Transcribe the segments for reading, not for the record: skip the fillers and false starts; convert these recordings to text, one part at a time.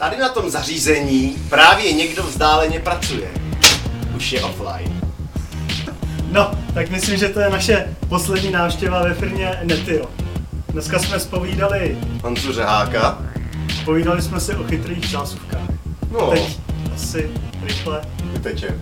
Tady na tom zařízení právě někdo vzdáleně pracuje. Už je offline. No, tak myslím, že to je naše poslední návštěva ve firmě Netio. Dneska jsme zpovídali Honzu Řeháka. Povídali jsme si o chytrých čásovkách. No. Teď asi rychle vyteče.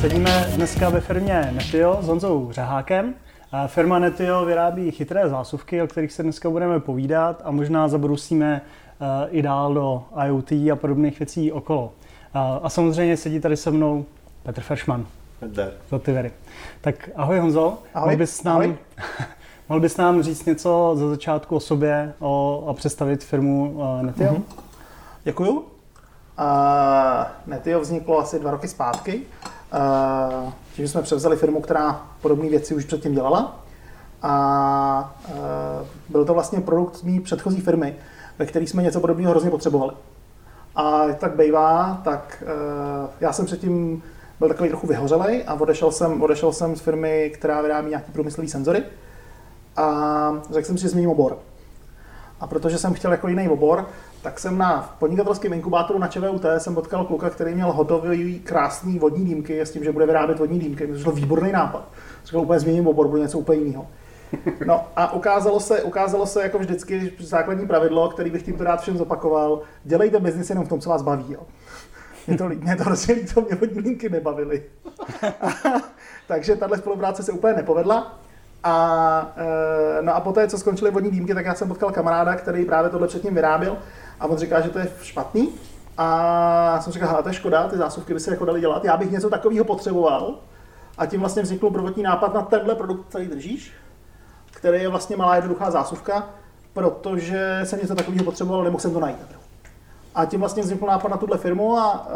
Sedíme dneska ve firmě Netio s Honzou Řehákem. Firma Netio vyrábí chytré zásuvky, o kterých se dneska budeme povídat a možná zabrousíme i dál do IoT a podobných věcí okolo. A samozřejmě sedí tady se mnou Petr Feršman. Tak ahoj Honzo, ahoj. Mohl bys nám říct něco ze začátku o sobě a představit firmu Netio? Mm-hmm. Děkuju. Netio vzniklo asi 2 roky zpátky. Tím jsme převzali firmu, která podobné věci už předtím dělala. A byl to vlastně produkt mý předchozí firmy, ve které jsme něco podobného hrozně potřebovali. A tak bývá, tak já jsem předtím byl takový trochu vyhořelej a odešel jsem z firmy, která vyrábí nějaký průmyslový senzory. A řekl jsem si, že změním obor. A protože jsem chtěl jako jiný obor, tak jsem na podnikatelském inkubátoru na ČVUT jsem potkal kluka, který měl hotový krásný vodní dýmky s tím, že bude vyrábět vodní dýmky. To byl výborný nápad. Řekl, úplně změním obor, bude něco úplně jiného. No a ukázalo se jako vždycky základní pravidlo, který bych tímto rád všem zopakoval. Dělejte byznys jenom v tom, co vás baví. Jo. Mě to hrozně líto, mě vodní dýmky nebavily. Takže tahle spolupráce se úplně nepovedla. A poté, co skončily vodní dýmky, tak já jsem potkal kamaráda, který právě tohle předtím vyráběl a on říká, že to je špatný. A jsem říkal, hele, to je škoda, ty zásuvky by se jako daly dělat, já bych něco takového potřeboval. A tím vlastně vznikl prvotní nápad na tenhle produkt, který držíš, který je vlastně malá jednoduchá zásuvka, protože jsem něco takového potřeboval, nemohl jsem to najít. A tím vlastně vznikl nápad na tuhle firmu a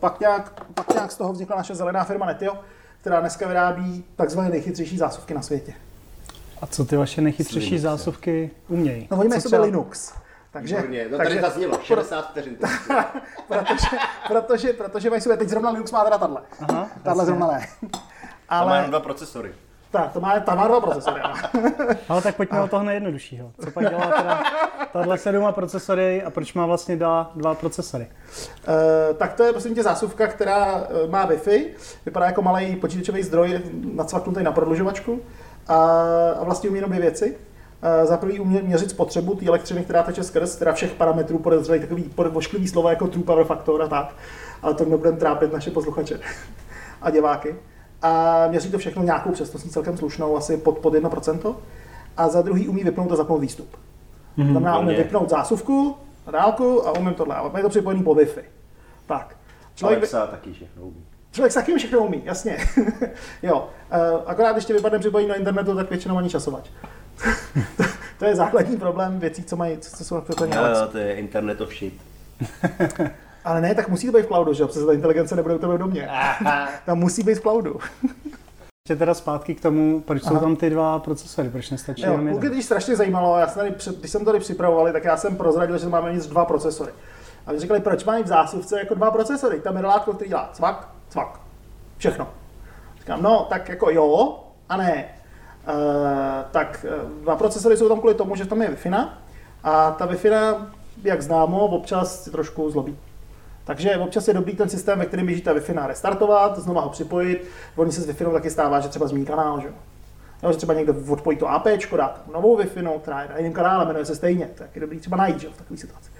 pak nějak z toho vznikla naše zelená firma Netio, která dneska vyrábí takzvané nejchytřejší zásuvky na světě. A co ty vaše nejchytřejší zásuvky umějí? No oni mají sobě Linux. Takže tady zaznělo 60 vteřin. protože mají sobě, teď zrovna Linux má teda tahle. Aha, tahle zrovna ne. Ale to má 2 procesory. Tak, to má 2 procesory. Ale tak pojďme od toho nejjednoduššího. Co pak dělá teda tahle 7 procesory a proč má vlastně 2 procesory? Tak to je prosím tě zásuvka, která má Wi-Fi, vypadá jako malý počítačový zdroj nacvaknutý na prodlužovačku. A vlastně umí jenom 2 věci. Za prvý umí měřit spotřebu té elektřiny, která teče skrz, teda všech parametrů podezřelých, takový ošklivý slova jako true power factor a tak. Ale to nebudeme trápit naše posluchače a diváky. A měří to všechno nějakou přesností celkem slušnou, asi pod 1%. A za druhý umí vypnout a zapnout výstup. To znamená, umí vypnout zásuvku na dálku a umím tohle. A je to připojený po Wi-Fi. Tak. Alexa taky všechno umí. Člověk s takým všechno umí, jasně. Jo. Akorát když tě vypadne připojení na internetu, tak většinou ani časovač. To je základní problém věcí, co jsou připojení Alexa. No, to je internet of shit. Ale ne, tak musí to být v cloudu, že? Protože ta inteligence nebude u tebe v domě. Tam musí být v cloudu. Ještě teda zpátky k tomu, proč jsou tam ty 2 procesory, proč nestačí jenom jeden. Když strašně zajímalo, když jsem tady připravovali, tak já jsem prozradil, že máme nic 2 procesory. A my říkali, proč mají v zásuvce jako 2 procesory? Tam je relátko, který dělá cvak. Všechno. Říkám, no tak jako jo a ne. Tak 2 procesory jsou tam kvůli tomu, že tam je Wi-Fi a ta Wi-Fi, jak známo, občas si trošku zlobí. Takže občas je dobrý ten systém, ve kterém běží ta Wi-Fi restartovat, znova ho připojit. Oni se s Wi-Fi taky stává, že třeba změní kanál, že jo. No, že třeba někdo odpojí to APčko, dá tam novou Wi-Fi, která je na jiném kanále, jmenuje se stejně. Tak je dobrý třeba najít, že jo, v takové situaci.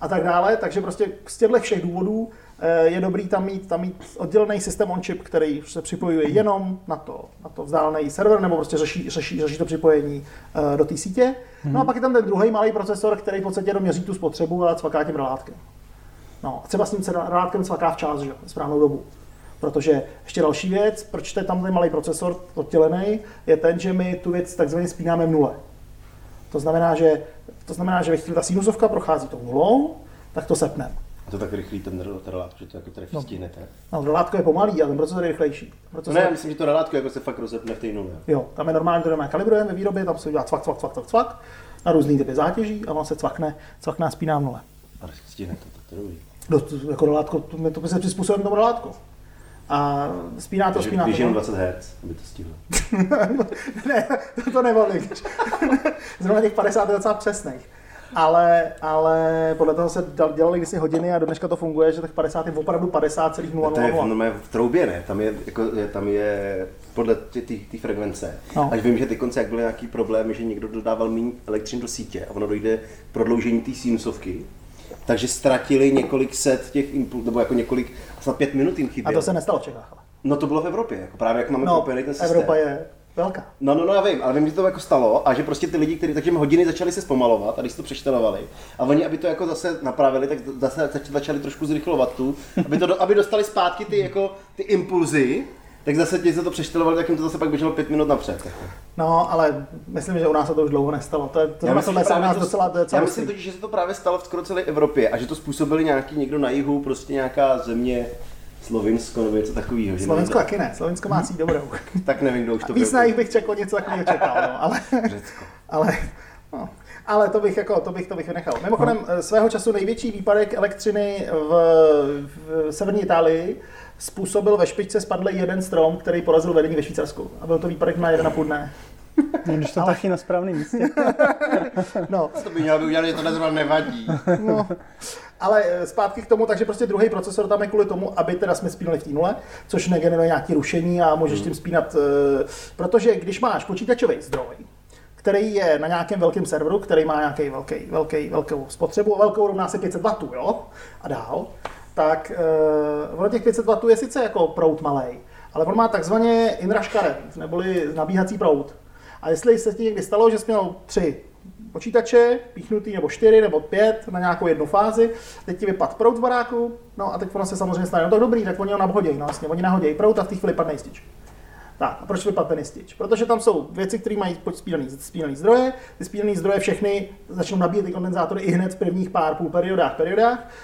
A tak dále, takže prostě z těchto všech důvodů je dobrý tam mít oddělený systém on chip, který se připojuje jenom na to vzdálený server, nebo prostě řeší to připojení do té sítě. No a pak je tam ten druhý malý procesor, který v podstatě doměří tu spotřebu a cvaká tím relátkem. No, třeba s tím relátkem cvaká včas, že? Správnou dobu. Protože ještě další věc, proč je tam ten malý procesor oddělený, je ten, že my tu věc takzvaně spínáme v nule. To znamená, že ta sinusovka prochází tou nulou, tak to sepneme. Je to tak rychlý ten relátko, že to jako trefí, no. Stihnete. No, relátko je pomalý, ale ten proces je rychlejší. Proces no, já myslím, že to relátko jako se fakt rozepne v té nule. Jo, tam je normálně, to normálně kalibrujeme ve výrobě, tam se udělá cvak na různý typy zátěží a vlastně cvakne a spíná v nule. Ale stihnete to, to dobrý. No, to, jako relátko, to se přizpůsobujeme tomu relátku. A spíná to. Takže jenom 20 Hz, aby to stihlo. Ne, to nevolí. Zrovna těch 50 je docela přesných. Ale podle toho se dělali kdysi hodiny a do dneška to funguje, že tak 50 je opravdu 50,000. To je v troubě, ne? Tam je podle té frekvence. No. Až vím, že ty konce, jak byly nějaký problémy, že někdo dodával méně elektřin do sítě a ono dojde k prodloužení té sinusovky. Takže ztratili několik set těch impulsů, nebo jako několik, snad 5 minut jim chybělo. A to se nestalo v Čechách, ale. No to bylo v Evropě, jako právě jak máme propojený ten systém. Evropa je velká. No, já vím, ale vím, že to jako stalo a že prostě ty lidi, kteří takže hodiny začali se zpomalovat a když to přeštelovali a oni, aby to jako zase napravili, tak zase začali trošku zrychlovat aby dostali zpátky ty jako ty impulzy, tak zase ti se to přeštelovali, tak jim to zase pak běželo 5 minut napřed. Jako. No, ale myslím, že u nás se to už dlouho nestalo. Já myslím totiž, že se to právě stalo v skoro celé Evropě a že to způsobili někdo na jihu, prostě nějaká země, Slovinsko nebo něco takového. Slovinsko taky ne, Slovinsko má síť dobrou. Tak nevím, kdo už to víc na jich bych čekal, něco takového čekal, no, ale... Řecko. Ale to bych vynechal. Mimochodem, svého času největší výpadek elektřiny v severní Itálii způsobil ve špičce spadl jeden strom, který porazil vedení ve Švýcarsku. A byl to výpadek na 1,5 dne. No, když to taky na správném místě. No. To by mělo udělat, že to nezrovna nevadí. No. Ale zpátky k tomu, takže prostě druhý procesor tam je kvůli tomu, aby teda jsme spínali v té nule, což negeneruje nějaké rušení a můžeš tím spínat, protože když máš počítačový zdroj, který je na nějakém velkém serveru, který má nějaký velkou spotřebu, a velkou rovná se 500 W, jo? A dál, tak ono těch 500 W je sice jako proud malej, ale on má takzvaně inrush current, neboli nabíhací proud. A jestli se ti někdy stalo, že jsi měl 3 počítače, píchnutý nebo 4 nebo 5 na nějakou jednu fázi, teď ti vypadl proud z baráku, no a teď ono se samozřejmě stane, no tak dobrý, tak oni ho nabhodějí, no vlastně, oni nahodějí proud a v té chvíli padne jistič. Tak, a proč vypadne ten jistič? Protože tam jsou věci, které mají spínaný zdroje, ty spínaný zdroje všechny začnou nabíjet ty kondenzátory i hned v prvních pár periodách,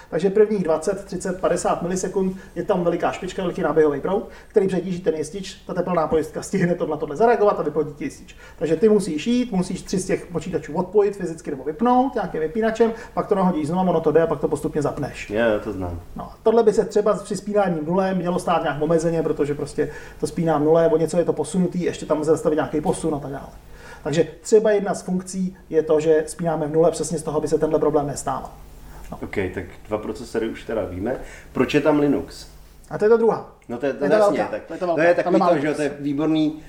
takže prvních 20, 30, 50 milisekund je tam veliká špička, velký náběhový proud, který přetíží ten jistič, ta teplná pojistka stihne to na tohle zareagovat a vypodí ti jistič. Takže ty musíš jít, musíš 3 z těch počítačů odpojit fyzicky nebo vypnout nějakým vypínačem, pak to nahodíš znovu, ono to jde a pak to postupně zapneš. Já to znám. No, tohle by se třeba při spínání v nule mělo stát nějak omezeně, protože prostě to spíná v nule, něco je to posunutý, ještě tam může zastavit nějaký posun a tak dále. Takže třeba jedna z funkcí je to, že spínáme v nule, přesně z toho by se tenhle problém nestával. No. OK, tak 2 procesory už teda víme. Proč je tam Linux? A to je ta druhá. No to je to jasně, velká. Tak, to je takový to, že to je výborný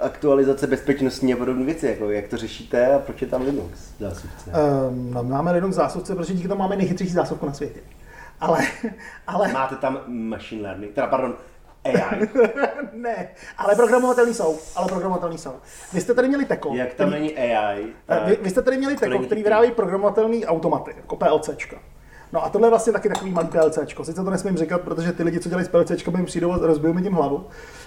aktualizace bezpečnostní a podobné věci, jako jak to řešíte a proč je tam Linux zásuvce? No, máme Linux zásuvce, protože díky tomu máme nejchytřejší zásuvku na světě. Ale... Máte tam machine learning, teda pardon, AI. Ne, ale programovatelný jsou. Vy jste tady měli Teko. Jak tam není AI? Vy jste tady měli Teko, který vyrábí programovatelný automaty, jako PLCčka. No a tohle je vlastně taky takový malý PLCčko. Sice to nesmím říkat, protože ty lidi, co dělají s PLCčkami, jim přijdou a rozbijou mi tím hlavu.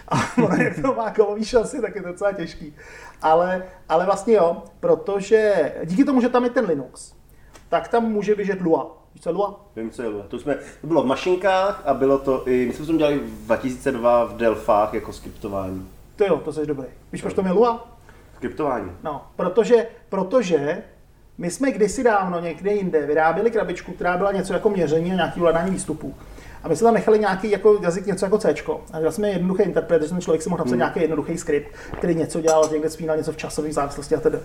A ono je to má kovový šanci, tak je to docela těžký. Ale vlastně jo, protože díky tomu, že tam je ten Linux, tak tam může běžet Lua. Vím, co je Lua. To bylo v mašinkách a bylo to i, my jsme to dělali v 2002 v Delfách jako skriptování. To jo, to jsi dobrý. Víš, proč to je Lua? Skriptování. No, protože my jsme kdysi dávno někde jinde vyráběli krabičku, která byla něco jako měření a nějaký hledání výstupů. A my jsme tam nechali nějaký jako jazyk, něco jako C. A dělali jsme jednoduchý interpret, že ten člověk si mohl napsat nějaký jednoduchý skript, který něco dělal, někde spínal něco v časové závislosti a tedy.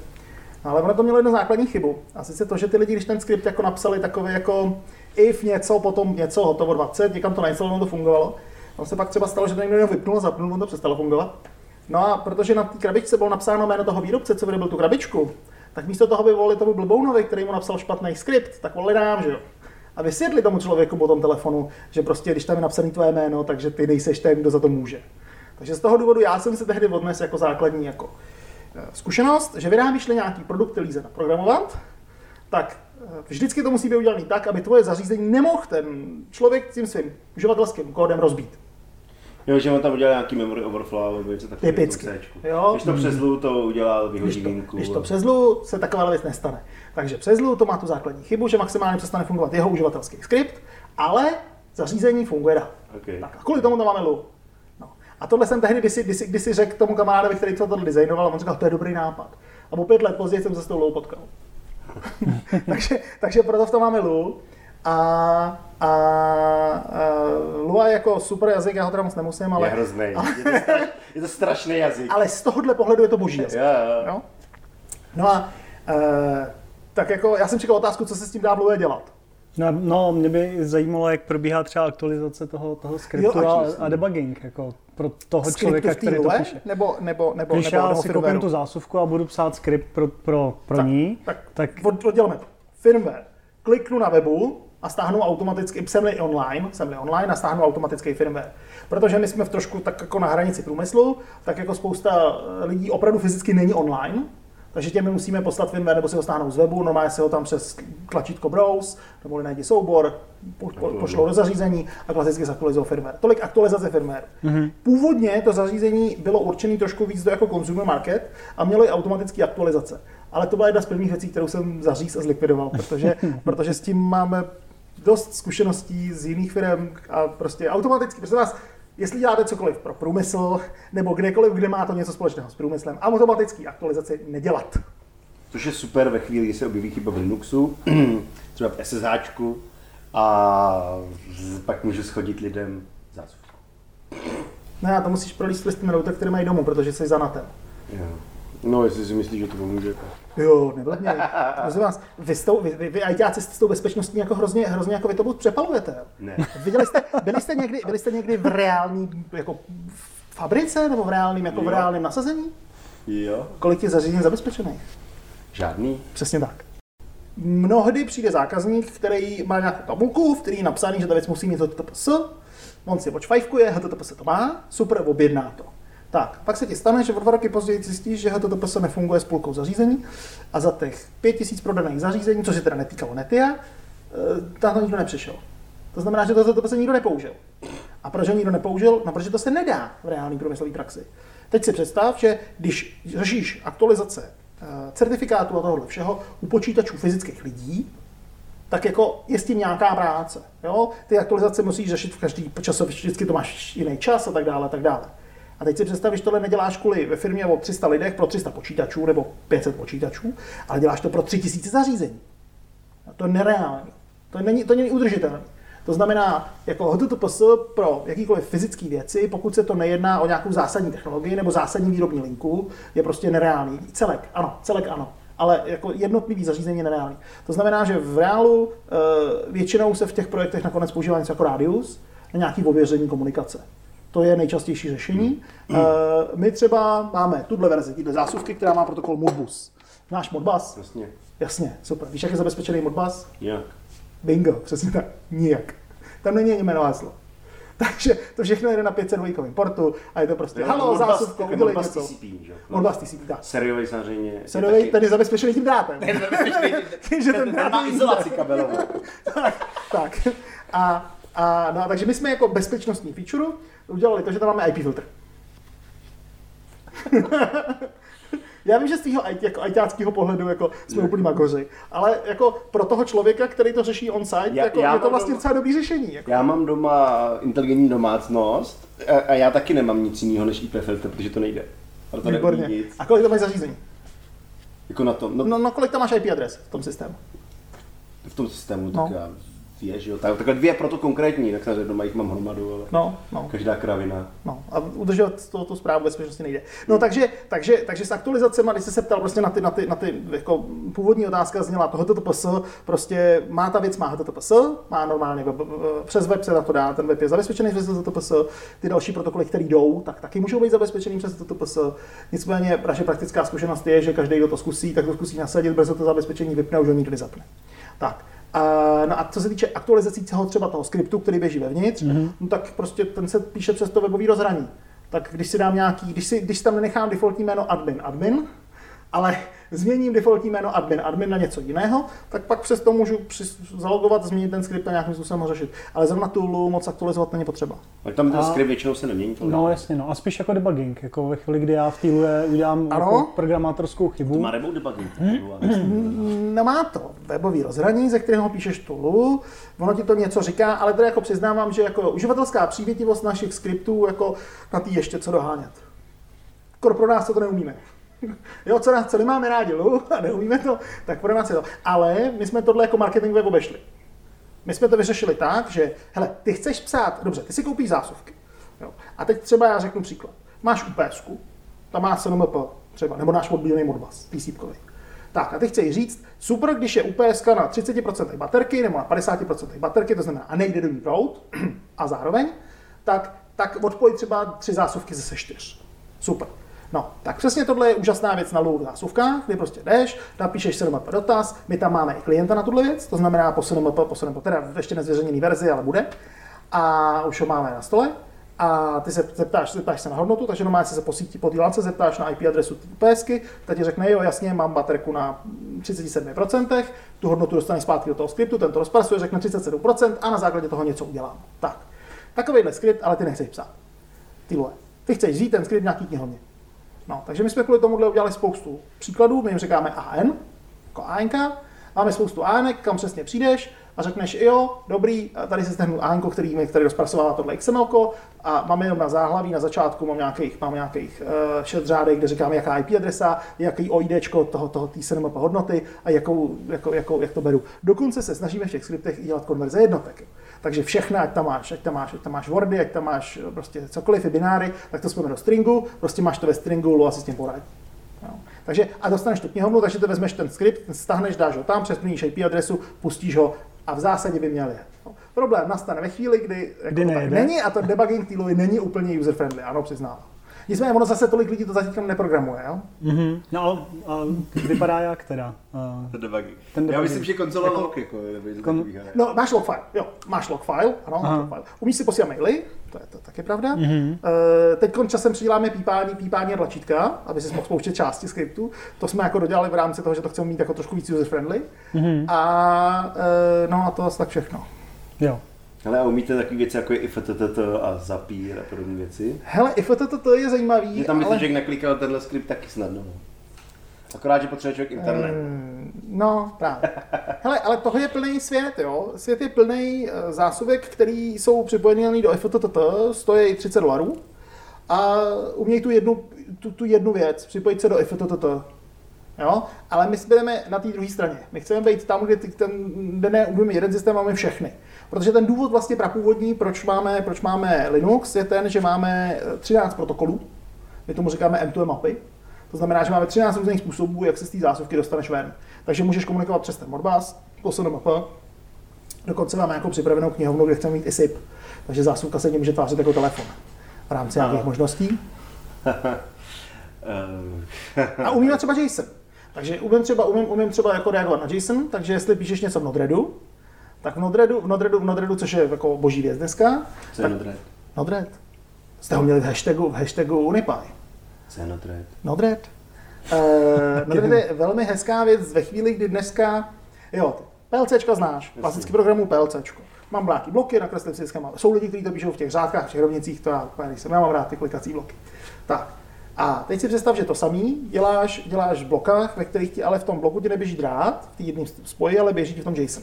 Ale ono to mělo jednu základní chybu. A sice to, že ty lidi, když ten skript jako napsali takový jako if něco, potom něco, hotovo 20, někam to nainstalovalo, to fungovalo. Tam se pak třeba stalo, že to někdo vypnul a zapnul, on to přestalo fungovat. No a protože na té krabičce bylo napsáno jméno toho výrobce, co vyrobil tu krabičku, tak místo toho by volili tomu blbounovi, který mu napsal špatný skript, tak volili nám, že jo. A vysvětli tomu člověku po tom telefonu, že prostě když tam je napsané tvoje jméno, takže ty nejseš ten, kdo za to může. Takže z toho důvodu já jsem se tehdy odnes jako základní jako zkušenost, že vyrábíš-li nějaký produkt, který lze naprogramovat, tak vždycky to musí být udělaný tak, aby tvoje zařízení nemohl ten člověk tím svým uživatelským kódem rozbít. Jo, že on tam udělal nějaký memory overflow nebo něco takového. Typicky. Když to přes Lu to udělal vyhodí výjimku. Když to přes Lu se taková věc nestane. Takže přes Lu to má tu základní chybu, že maximálně přestane fungovat jeho uživatelský skript ale zařízení funguje dál. Okay. Tak a kvůli tomu to máme low. No. A tohle jsem tehdy kdysi řekl tomu kamarádovi, který to designoval, a on říkal, to je dobrý nápad. A po 5 let později jsem se s tou low potkal. takže proto v tom máme low. A Lua je jako super jazyk, já ho teda moc nemusím, ale... Je hrozný, je to strašný jazyk. Ale z tohohle pohledu je to boží jazyk. Yeah. No? Tak jako, já jsem čekal otázku, co se s tím dá v Lua dělat. No, mě by zajímalo, jak probíhá třeba aktualizace toho skriptu a debugging, jako pro toho člověka, který to píše. Nebo když já si koupím tu zásuvku a budu psát skript pro ní, tak... Odděláme to. Firmware. Kliknu na webu a stáhnu automaticky, jsem-li online a stáhnu automatický firmware. Protože my jsme v trošku tak jako na hranici průmyslu, tak jako spousta lidí opravdu fyzicky není online, takže těmi musíme poslat firmware nebo si ho stáhnout z webu, normálně si ho tam přes tlačítko browse, nebo najdi soubor, pošlou do zařízení a klasicky zaktualizují firmware. Tolik aktualizace firmware. Mm-hmm. Původně to zařízení bylo určené trošku víc do jako consumer market a mělo i automatické aktualizace. Ale to byla jedna z prvních věcí, kterou jsem zaříz a zlikvidoval, protože s tím máme dost zkušeností z jiných firm a prostě automaticky, protože vás, jestli děláte cokoliv pro průmysl nebo kdekoliv, kde má to něco společného s průmyslem, automatický aktualizaci nedělat. Což je super ve chvíli, kdy se objeví chyba v Linuxu, třeba v SSHčku a pak můžu shodit lidem zásuvku. Ne, to musíš prolíst listy na router, který mají domů, protože jsi zanatem. Jo. No, jestli si myslíš, že to pomůže. Jo, nevlehněj. Vy ITáci s tou bezpečností jako hrozně jako vy to přepalujete. Ne. Byli jste někdy v reální jako v fabrice nebo v reálném nasazení? Jo. Kolik těch zařízení zabezpečených? Žádný. Přesně tak. Mnohdy přijde zákazník, který má nějakou tabulku, v který je napsaný, že ta věc musí mít HTTPS. On si očfajfkuje, HTTPS to má, super, objedná to. Tak, pak se ti stane, že o 2 roky později zjistíš, že HTTPS nefunguje s půlkou zařízení a za těch 5000 prodaných zařízení, co se teda netýkalo Netia, tam nikdo nepřišel. To znamená, že to HTTPS nikdo nepoužil. A proč ho nikdo nepoužil? No, protože to se nedá v reálné průmyslové praxi. Teď si představ, že když řešíš aktualizace certifikátů a tohohle všeho u počítačů fyzických lidí, tak jako je s tím nějaká práce. Jo? Ty aktualizace musíš řešit v každý čas, vždycky to máš jiný čas a tak dále, a tak dále. A teď si představ, že tohle neděláš kvůli ve firmě o 300 lidech pro 300 počítačů nebo 500 počítačů, ale děláš to pro 3000 zařízení. A to je nereální. To není udržitelné. To znamená, jako HTTPS pro jakýkoliv fyzické věci, pokud se to nejedná o nějakou zásadní technologii nebo zásadní výrobní linku, je prostě nereální. Celek ano. Ale jako jednotlivý zařízení je nereální. To znamená, že v reálu většinou se v těch projektech nakonec používá něco jako Radius na nějaký ověření komunikace. To je nejčastější řešení. My třeba máme tuhle verzi, tyhle zásuvky, která má protokol Modbus. Znáš Modbus? Jasně, super. Víš, jak je zabezpečený Modbus? Nijak. Bingo, přesně tak. Nijak. Tam není ani jméno heslo. Takže to všechno jde na 502 portu a je to prostě halo, zásuvko, udělej něco. Modbus TCP, tak. Seriovej samozřejmě. Seriovej, ten je zabezpečený tím drátem. Ten má izolaci kabelovou. Tak. A takže my jsme jako bezpečnostní feature udělali to, že tam máme IP filtr. Já vím, že z toho jako ITáckého pohledu jako jsme úplně magoři, ale jako pro toho člověka, který to řeší on-site, jako je to vlastně docela dobrý řešení. Jako. Já mám doma inteligentní domácnost a já taky nemám nic jiného než IP filtr, protože to nejde. Výborně. A kolik tam máš zařízení? Jako na tom? No, kolik tam máš IP adres v tom systému? V tom systému tak já... Jo, takhle 2 proto konkrétní, tak samozřejmě doma jich mám hromadu, ale každá kravina. No, a udržovat tu zprávu bezpečnosti nejde. No, takže s aktualizacema, když jsi se ptal prostě na ty jako původní otázka zněla to HTTPS, prostě má ta věc, má HTTPS, má normálně web, přes web se na to dá, ten web je zabezpečený přes HTTPS, ty další protokoly, které jdou, tak taky můžou být zabezpečený přes HTTPS. Nicméně naše praktická zkušenost je, že každý, kdo to zkusí, tak to zkusí nasadit, brzo to zabezpečení vypne, už ho nikdy nezapne. Tak. No a co se týče aktualizací třeba toho skriptu, který běží vevnitř, no tak prostě ten se píše přes to webové rozhraní. Tak když si tam nenechám defaultní jméno admin, ale změním defaultní jméno admin na něco jiného, tak pak přes to můžu zalogovat, změnit ten skript a nějakým způsobem ho řešit. Ale zrovna tu moc aktualizovat není potřeba. Ale tam ten skript většinou se nemění. No jasně, no. A spíš jako debugging, jako ve chvíli, kdy já v týlu udělám jako programátorskou chybu. To má remote debugging. Nemá to webový rozhraní, ze kterého píšeš tulu, ono ti to něco říká, ale tady jako přiznávám, že jako uživatelská přívětivost našich skriptů jako na tý ještě co dohánět. Kor pro nás to neumíme. Jo, co nemáme rádi lu a neumíme to, tak pro nás je to. Ale my jsme tohle jako marketingově obešli. My jsme to vyřešili tak, že hele, ty chceš psát, dobře, ty si koupíš zásuvky. Jo. A teď třeba já řeknu příklad. Máš UPSku, tam má CNMP třeba, nebo náš mobilní modbus, PCkový. Tak a teď chci říct, super, když je UPS na 30% baterky nebo na 50% baterky, to znamená a nejde do ní proud a zároveň, tak odpojí třeba 3 zásuvky ze 4. Super. No, tak přesně tohle je úžasná věc na Lua v zásuvkách, kdy prostě jdeš, napíšeš CNMP dotaz, my tam máme i klienta na tuhle věc, to znamená po CNMP, teda ještě nezveřejněný verzi, ale bude, a už ho máme na stole. A ty se zeptáš se na hodnotu, takže normálně se po síti po té lance zeptáš na IP adresu UPSky, ta ti řekne, jo jasně, mám baterku na 37%, tu hodnotu dostaneš zpátky do toho skriptu, ten to rozpracuje, řekne 37% a na základě toho něco udělám. Tak. Takovejhle skript, ale ty nechceš psát. Ty chceš říct ten skript nějaký knihovně. No, takže my jsme kvůli tomuhle udělali spoustu příkladů, my jim říkáme AN, jako ANka, máme spoustu ANek, kam přesně přijdeš, a řekneš, jo, dobrý, tady se stáhnu ANko, který rozpracovává tohle XMLko a máme jenom na záhlaví, na začátku mám nějakých 6 řádek, kde říkáme, jaká IP adresa, jaký OIDčko toho CNMP hodnoty a jak to beru. Dokonce se snažíme v těch skriptech i dělat konverze jednotek. Takže všechno, ať tam máš wordy, ať tam máš prostě cokoliv, i bináry, tak to spojíme do stringu, prostě máš to ve stringu, Lua si s tím poradí. No. Takže a dostaneš tu knihovnu, takže ty vezmeš ten skript, stáhneš, dáš ho tam, přesuníš IP adresu, pustíš ho a v zásadě by měl jet. No. Problém nastane ve chvíli, kdy to tak není a to debugging týlu není úplně user-friendly, ano, přiznávám. Nicméně ono zase tolik lidí to zatím neprogramuje, jo? Mm-hmm. No a vypadá jak teda? Ten debugging. Já myslím, že konzola jako, log, jako no, máš log file, jo, máš log file, ano, máš log file. Umíš si posílat maily, to je taky pravda. Mm-hmm. Teď časem přiděláme pípání a tlačítka, aby si mohl spouštět části skriptu. To jsme jako dodělali v rámci toho, že to chceme mít jako trošku víc user-friendly. Mm-hmm. A no a to asi tak všechno. Jo. Hele, a umíte takové věci, jako je ifttt a zapír a podobné věci? Hele, ifttt je zajímavý, ale... Tam myslím, že jak naklikal tenhle skript taky snadno. Akorát, že potřebuje člověk internet. No, právě. Hele, ale tohle je plný svět, jo. Svět je plný zásuvek, který jsou připojený do ifttt, stojí $30 a umějí tu jednu věc, připojit se do ifttt. Jo? Ale my budeme na té druhé straně. My chceme být tam, kde umíme jeden systém, máme všechny. Protože ten důvod vlastně prapůvodní, proč máme Linux, je ten, že máme 13 protokolů. My tomu říkáme M2 mapy. To znamená, že máme 13 různých způsobů, jak se z té zásuvky dostaneš ven. Takže můžeš komunikovat přes ten modbus, posunout map. Dokonce máme nějakou připravenou knihovnu, kde chceme mít i SIP. Takže zásuvka se může tvářit jako telefon. V rámci nějakých možností. A umíme třeba JSON. Takže umím třeba jako reagovat na JSON, takže jestli píšeš něco v Node-REDu, tak v Node-REDu, což je jako boží věc dneska. Co je Node-RED? Node-RED. Jste ho měli v hashtagu Unipy. Co je Node-RED? Node-RED. Node-RED je velmi hezká věc ve chvíli, kdy dneska... Jo, PLCčka znáš, klasický programů PLCčko. Mám nějaký bloky, nakreslím si dneska. Jsou lidi, kteří to píšou v těch řádkách, v těch rovnicích, to já mám rád ty klikací bloky. Tak. A teď si představ, že to samý děláš v blokách, ve kterých ti ale v tom bloku ti neběží drát, ty jedním spojí, ale běží ti v tom JSON.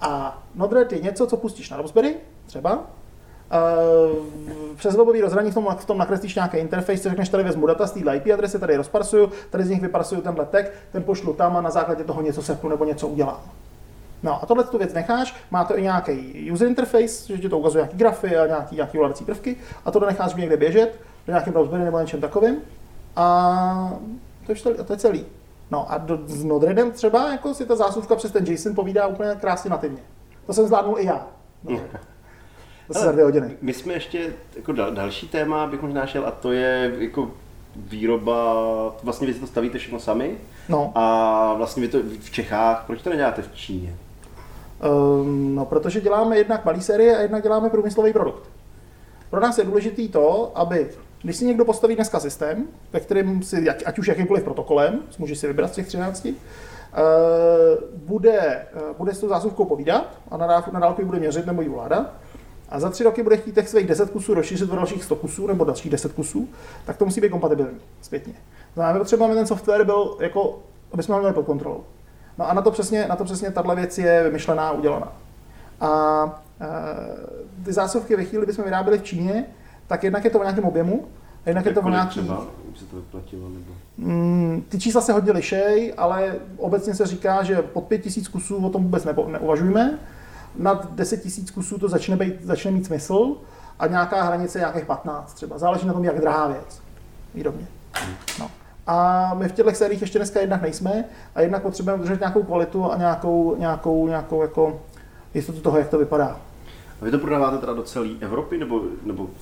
A Node-RED je něco, co pustíš na Raspberry, třeba. Přes webový rozhraní v tom nakreslíš nějaký interface, co řekneš, tady vezmu data z téhle IP adresy, tady rozparsuju, tady z nich vyparsuju tenhle tag, ten pošlu tam a na základě toho něco sepnu nebo něco udělám. No a tohle tu věc necháš, má to i nějaký user interface, že ti to ukazuje nějaký grafy a nějaký ovládací prvky a tohle necháš někde běžet, do nějakým Raspberry nebo něčem takovým a to je celý. No a s Node-REDem třeba jako si ta zásuvka přes ten JSON povídá úplně krásně nativně. To jsem zvládnul i já. No. To se za 2 hodiny. My jsme ještě jako další téma, bych možná šel, a to je jako výroba, vlastně vy si to stavíte všechno sami, no. A vlastně vy to v Čechách, proč to neděláte v Číně? No protože děláme jednak malý série a jednak děláme průmyslový produkt. Pro nás je důležitý to, aby Když si někdo postaví dneska systém, ve kterém si, ať už jakýmkoliv protokolem, může si vybrat z těch 13, bude s tou zásuvkou povídat a na dálku ji bude měřit nebo ji ovládat, a za 3 roky bude chtít těch svých 10 kusů rozšířit do dalších 100 kusů nebo dalších 10 kusů, tak to musí být kompatibilní zpětně. Znamená, potřeba, aby ten software byl jako, aby jsme ho měli pod kontrolou. No a na to přesně tato věc je vymyšlená, udělaná. A ty zásuvky ve chvíli, kdybychom vyráběli v Číně, tak jednak je to v nějakém objemu, a jednak je to v nějakém... Už se to vyplatilo, nebo... Ty čísla se hodně lišej, ale obecně se říká, že pod 5000 kusů o tom vůbec neuvažujeme. Nad 10 000 kusů to začne mít smysl a nějaká hranice nějakých 15 třeba. Záleží na tom, jak drahá věc. Výrobně. No. A my v těchto sériích ještě dneska jednak nejsme a jednak potřebujeme udržet nějakou kvalitu a nějakou jako jistotu toho, jak to vypadá. A vy to prodáváte teda do celé Evropy, nebo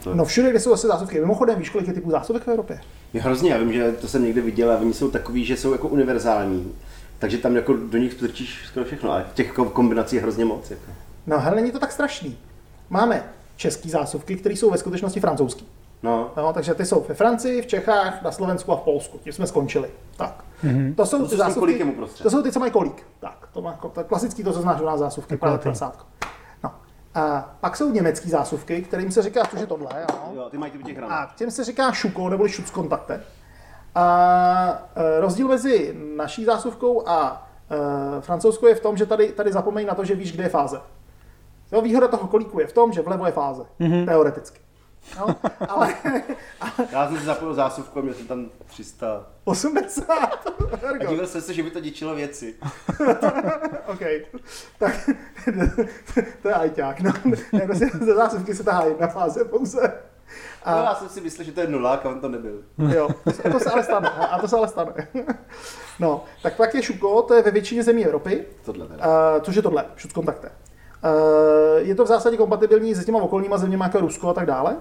to... No všude, kde jsou zase zásuvky. Mimochodem, víš, kolik je typů zásuvek v Evropě? Je hrozně, já vím, že to jsem někde viděl a oni jsou takový, že jsou jako univerzální. Takže tam jako do nich strčíš skoro všechno, ale těch kombinací je hrozně moc. Jako. No hele, není to tak strašný. Máme české zásuvky, které jsou ve skutečnosti francouzský. No, takže ty jsou ve Francii, v Čechách, na Slovensku a v Polsku. Tím jsme skončili. Tak. Mm-hmm. To jsou ty zásuvky, to jsou ty, co mají kolík. Tak, to má klasický, to co znáš u nás zásuvky, prasátko. No. A pak jsou německé zásuvky, kterým se říká, což je tohle, ano. Jo, ty mají těch hran. A těm se říká šuko neboli šuckontakte. A rozdíl mezi naší zásuvkou a francouzskou je v tom, že tady zapomeň na to, že víš, kde je fáze. Jo, výhoda toho kolíku je v tom, že vlevo je fáze, teoreticky. No, ale... Já jsem si zapojil zásuvku a měl jsem tam 380. A díval jsem se, že by to děčilo věci. OK. Tak to je ajťák. No, prostě ze zásuvky se tahá jedna fáze pouze. A... No, já jsem si myslel, že to je nulák a on to nebyl. Jo, to se ale stane. No, tak pak je šuko, to je ve většině zemí Evropy. Tohle teda. Což je tohle, šuckontakte. Je to v zásadě kompatibilní se těma okolníma zeměma jako Rusko a tak dále.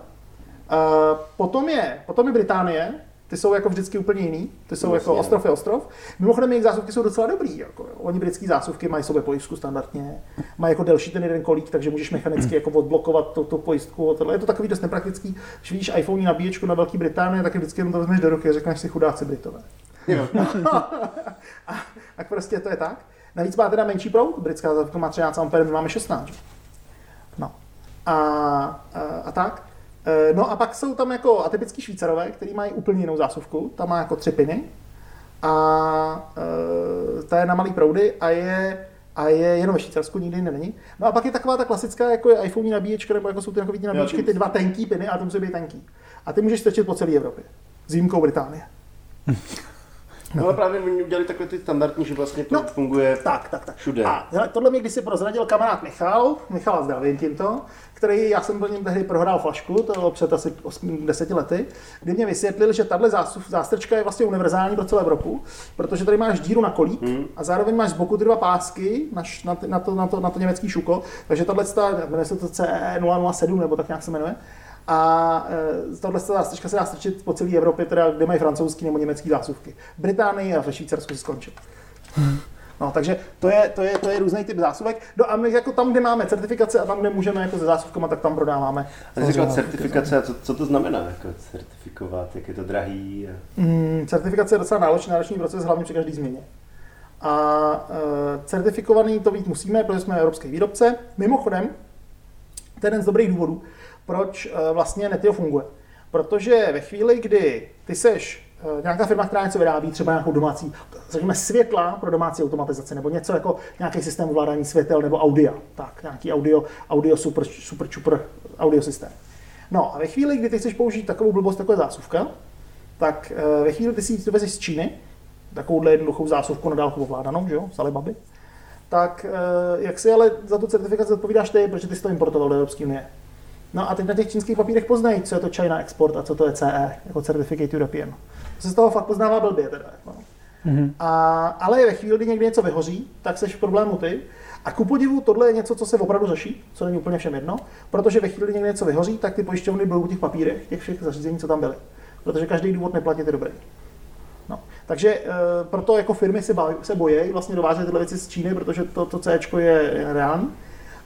Potom je Británie, ty jsou jako vždycky úplně jiný, ty jsou vlastně, jako ostrov. Mimochodem jejich zásuvky jsou docela dobrý, jako jo. Oni britský zásuvky mají sobě pojistku standardně, mají jako delší ten jeden kolík, takže můžeš mechanicky jako odblokovat tu pojistku. Je to takový dost nepraktický, když vidíš iPhone nabíječku na Velké Británii, tak je vždycky jenom to vezmeš do ruky a řekneš si chudáci Britové. A prostě to je tak. Navíc má teda menší proud, britská zásuvka má 13 amperů, my máme 16. No. A tak. No a pak jsou tam jako atypický Švýcarové, který mají úplně jinou zásuvku, tam má jako 3 piny. A ta je na malý proudy a je jenom ve Švýcarsku, nikdy jinde není. No a pak je taková ta klasická, jako je iPhone nabíječka, nebo jako jsou ty takový nabíječky, ty dva tenký piny, a to musí být tenký. A ty můžeš strčit po celé Evropě, s výjimkou Británie. No. Ale právě oni udělali takhle ty standardní, že vlastně to funguje tak. Všude. A hele, tohle mě kdysi prozradil kamarád Michala zdravím tímto, který, já jsem pro něm tehdy prohrál flašku, to bylo před asi 8-10 lety, kdy mě vysvětlil, že tahle zástrčka je vlastně univerzální pro celou Evropu, protože tady máš díru na kolík a zároveň máš z boku ty dva pásky na to německý šuko, takže tahle jmenuje se to CE007 nebo tak nějak se jmenuje. A tahle zástrčka se dá strčit po celé Evropě, teda, kde mají francouzský nebo německý zásuvky. V Británii a ve Švýcarsku se skončil. No, takže to je různý typ zásuvek. No a my jako tam, kde máme certifikace a tam, kde můžeme jako se zásuvkama, tak tam prodáváme. A jsi říkal certifikace, co to znamená jako certifikovat, jak je to drahý? A... certifikace je docela náročný proces, hlavně při každý změně. A certifikovaný to být musíme, protože jsme evropský výrobce. Mimochodem, to je jeden z dobrých důvodů, proč vlastně Netio funguje. Protože ve chvíli, kdy ty seš nějaká firma, která něco vyrábí, třeba nějakou domácí, řekněme světla pro domácí automatizaci, nebo něco jako nějaký systém ovládání světel, nebo audio, tak nějaký audio super audio systém. No a ve chvíli, kdy ty chceš použít takovou blbost, takové zásuvka, tak ve chvíli, kdy si dovezeš z Číny, takovouhle jednoduchou zásuvku na dálku ovládanou, že jo, z Alibaby, tak jak si ale za tu certifikaci odpovídáš ty, protože ty jsi to importoval do Evropské unie. No a teď na těch čínských papírech poznají, co je to China Export a co to je CE, jako Certificate European. To se z toho fakt poznává blbě teda. Jako. Mm-hmm. Ale ve chvíli, kdy někdy něco vyhoří, tak seš v problému ty. A ku podivu tohle je něco, co se opravdu řeší, co není úplně všem jedno, protože ve chvíli, kdy někdy něco vyhoří, tak ty pojišťovny budou v těch papírech, těch všech zařízení, co tam byly. Protože každý důvod neplatit je dobrý. No. Takže proto jako firmy se bojejí vlastně dovážet tyhle věci z Číny, protože to CEčko je reální,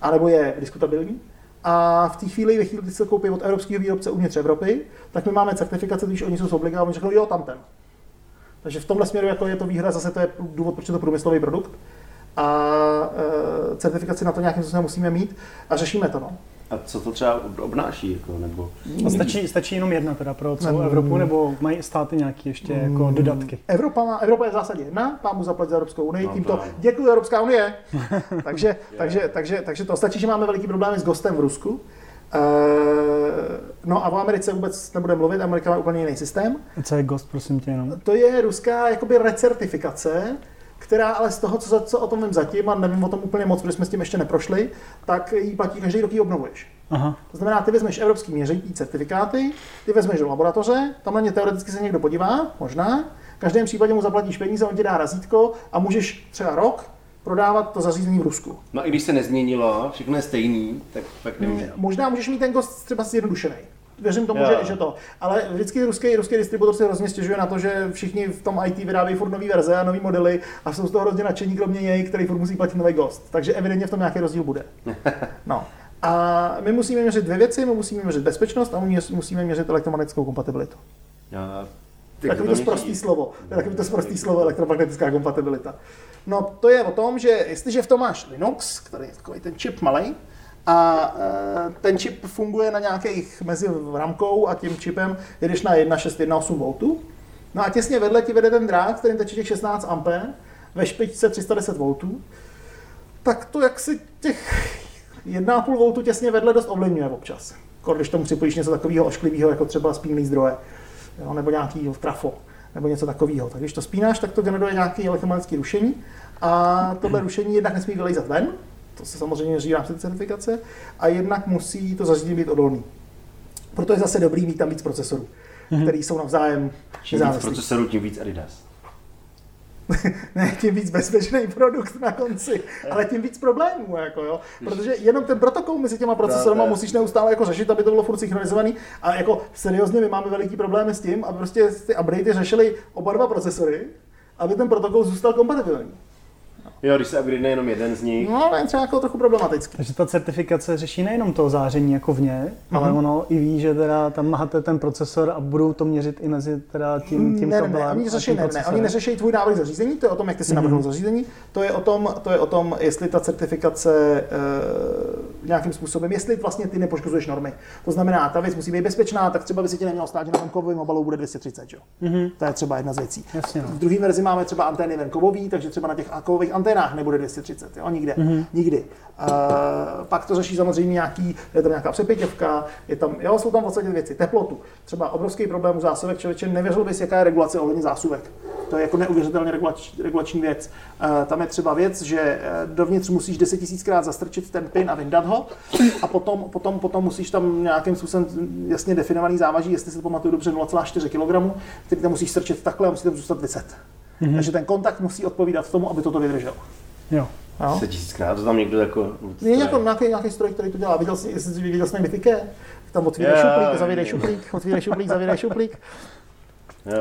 anebo je diskutabilní. A v té chvíli, kdy se koupí od evropského výrobce uvnitř Evropy, tak my máme certifikace, když oni jsou z obliga, a oni řeknou, jo, tamten. Takže v tomhle směru jako je to výhra, zase to je důvod, proč je to průmyslový produkt. A certifikaci na to nějakým způsobem musíme mít a řešíme to. No. A co to třeba obnáší? Jako, nebo... stačí jenom jedna teda pro celou Evropu, nebo mají státy nějaké ještě jako dodatky? Evropa je v zásadě jedna, pán mu zaplať za Evropskou unii, tímto děkuji Evropská unie. takže to stačí, že máme veliký problémy s gostem v Rusku. No a v Americe vůbec nebudeme mluvit, Amerika má úplně jiný systém. Co je gost, prosím tě jenom? To je ruská jakoby recertifikace, která ale z toho, co o tom vím zatím, a nevím o tom úplně moc, protože jsme s tím ještě neprošli, tak ji platí každý rok ji obnovuješ. Aha. To znamená, ty vezmeš evropský měřící certifikáty, ty vezmeš do laboratoře, tam na ně teoreticky se někdo podívá, možná, v každém případě mu zaplatíš peníze, on ti dá razítko a můžeš třeba rok prodávat to zařízení v Rusku. No i když se nezměnilo, všechno je stejný, tak pak nevím. Možná můžeš mít ten gost třeba zjednodušený. Věřím tomu, že to. Ale vždycky ruský distributor se hrozně stěžuje na to, že všichni v tom IT vyrábějí furt nový verze a nový modely a jsou z toho hrozně nadšení, kromě něj, který furt musí platit nový gost. Takže evidentně v tom nějaký rozdíl bude. No. A my musíme měřit dvě věci, my musíme měřit bezpečnost a my musíme měřit elektromagnetickou kompatibilitu. Takový to sprostý slovo, elektromagnetická kompatibilita. No to je o tom, že jestliže v tom máš Linux, který je takový ten chip malej, a ten čip funguje na nějakých mezi ramkou a tím čipem jedeš na 1,618 V. No a těsně vedle ti vede ten drát, kterým teče těch 16 A, ve špičce 310 V. Tak to jaksi těch 1,5 V těsně vedle dost ovlivňuje občas. Když tomu připojíš něco takového ošklivého, jako třeba spínný zdroje, jo, nebo nějaký trafo, nebo něco takového. Tak když to spínáš, tak to generuje nějaké elektromagnetické rušení. A tohle rušení jednak nesmí vylejzat ven, to se samozřejmě říká v certifikace, a jednak musí to zařízení být odolný. Proto je zase dobrý mít tam víc procesorů, které jsou navzájem nezávislí. Čím víc procesorů, tím víc Adidas. Ne, tím víc bezpečný produkt na konci, ale tím víc problémů, jako jo. Protože jenom ten protokol mezi těma procesorama musíš neustále jako řešit, aby to bylo furt synchronizovaný. A jako seriózně my máme veliký problémy s tím, aby prostě ty updatey řešili oba dva procesory, aby ten protokol zůstal kompatibilní. Jo, když se upgradene jenom jeden z nich. No, ale třeba jako trochu problematický. Takže ta certifikace řeší nejenom to záření jako vně, ale ono i ví, že teda tam máte ten procesor a budou to měřit i mezi teda tím kabelem. Ne, oni neřeší tvůj návrh zařízení, to je o tom, jak ty si navrhnul zařízení, to je o tom, jestli ta certifikace nějakým způsobem, jestli vlastně ty nepoškozuješ normy. To znamená, ta věc musí být bezpečná, tak třeba by se ti nemělo stát, že na venkovovém obalu bude 230, jo. To je třeba jedna z věcí. Jasně. V druhé verzi máme třeba antény venkovový, takže třeba na těch akových anténách nebude 230, jo, nikde, nikdy. Pak to řeší samozřejmě je tam nějaká přepěťovka, jsou tam v podstatě věci, teplotu. Třeba obrovský problém u zásuvek, člověče, nevěřil bys, jaká je regulace ohledně zásuvek. To je jako neuvěřitelně regulační věc. Tam je třeba věc, že dovnitř musíš 10 000krát zastrčit ten pin a vyndat ho a potom musíš tam nějakým způsobem jasně definovaný závaží, jestli se to pamatuju dobře, 0,4 kg, který tam musíš strčit takhle a musí tam zůstat viset. Takže ten kontakt musí odpovídat tomu, aby toto vydržel. Jo. 10 000krát, to tam někdo jako... Je nějaký stroj, který to dělá. Viděl jsi někdy Ikea? Tam otvírají šuplík, zavírají šuplík, otvírají šuplík, zavírají šuplík.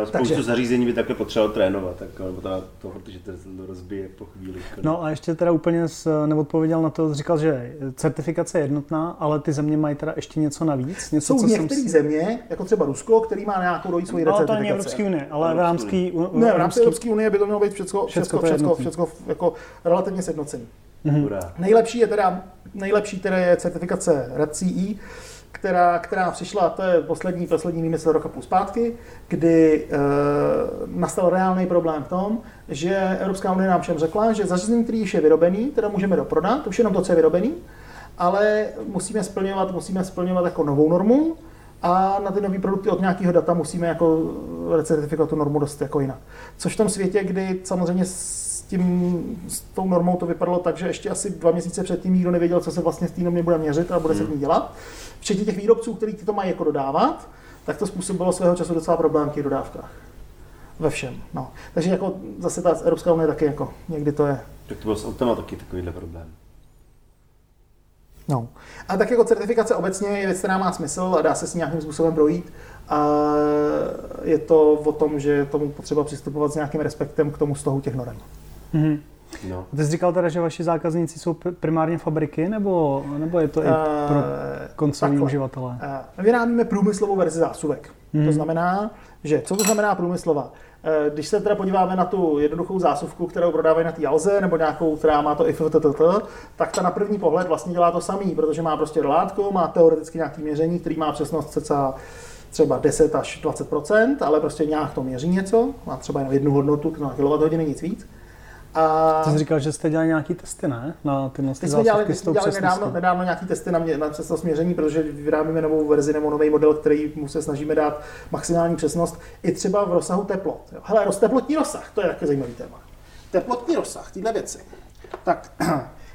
Spoustu zařízení by takhle potřeboval trénovat, tak, nebo to, protože to rozbije po chvíli. No a ještě teda úplně neodpověděl na to, říkal, že certifikace je jednotná, ale ty země mají teda ještě něco navíc. Jsou některé země, jako třeba Rusko, který má nějakou dojí svoji recertifikaci. Ale to je Evropské unie, ale v rámci Evropské unie by to mělo být všechno jako relativně sjednocené. Nejlepší teda je certifikace RAD-CE, která přišla, to je poslední výmysl roka půl zpátky, kdy nastal reálný problém v tom, že Evropská unie nám všem řekla, že zařízení, který již je vyrobený, teda můžeme doprodat, už jenom to, co je vyrobený, ale musíme splňovat jako novou normu a na ty nové produkty od nějakého data musíme jako recertifikovat tu normu dost jako jinak. Což v tom světě, kdy samozřejmě s tou normou to vypadalo tak, že ještě asi 2 měsíce předtím nikdo nevěděl, co se vlastně s té normě bude měřit a bude se k ní dělat. Včetně těch výrobců, kteří to mají jako dodávat, tak to způsobilo svého času docela problém v těch dodávkách. Ve všem. No. Takže jako zase ta Evropská unie taky jako někdy to je. Tak to byl s autama taky takovýhle problém. No. A tak jako certifikace obecně je věc, která má smysl a dá se s ní nějakým způsobem projít. A je to o tom, že tomu potřeba přistupovat s nějakým respektem k tomu vztahu těch norem. No. Ty jsi říkal teda, že vaši zákazníci jsou primárně fabriky, nebo je to i pro koncovní uživatele? Vyrábíme průmyslovou verzi zásuvek. To znamená, že co to znamená průmyslová? Když se teda podíváme na tu jednoduchou zásuvku, kterou prodávají na té Alze, nebo nějakou, která má to IFTTT, tak ta na první pohled vlastně dělá to samý, protože má prostě rolátko, má teoreticky nějaké měření, který má přesnost cca třeba 10 až 20%, ale prostě nějak to měří něco, má třeba jen jednu hodnotu, na kWh, nic víc. A ty jsi říkal, že jste dělali nějaký testy, ne? Na tyhle zásuvky s tou přesností. Nedávno nějaký testy na přesnost měření, protože vyrábíme novou verzi nebo nový model, který mu se snažíme dát maximální přesnost, i třeba v rozsahu teplot. Jo. Hele, teplotní rozsah, to je taky zajímavý téma. Teplotní rozsah, tyhle věci. Tak,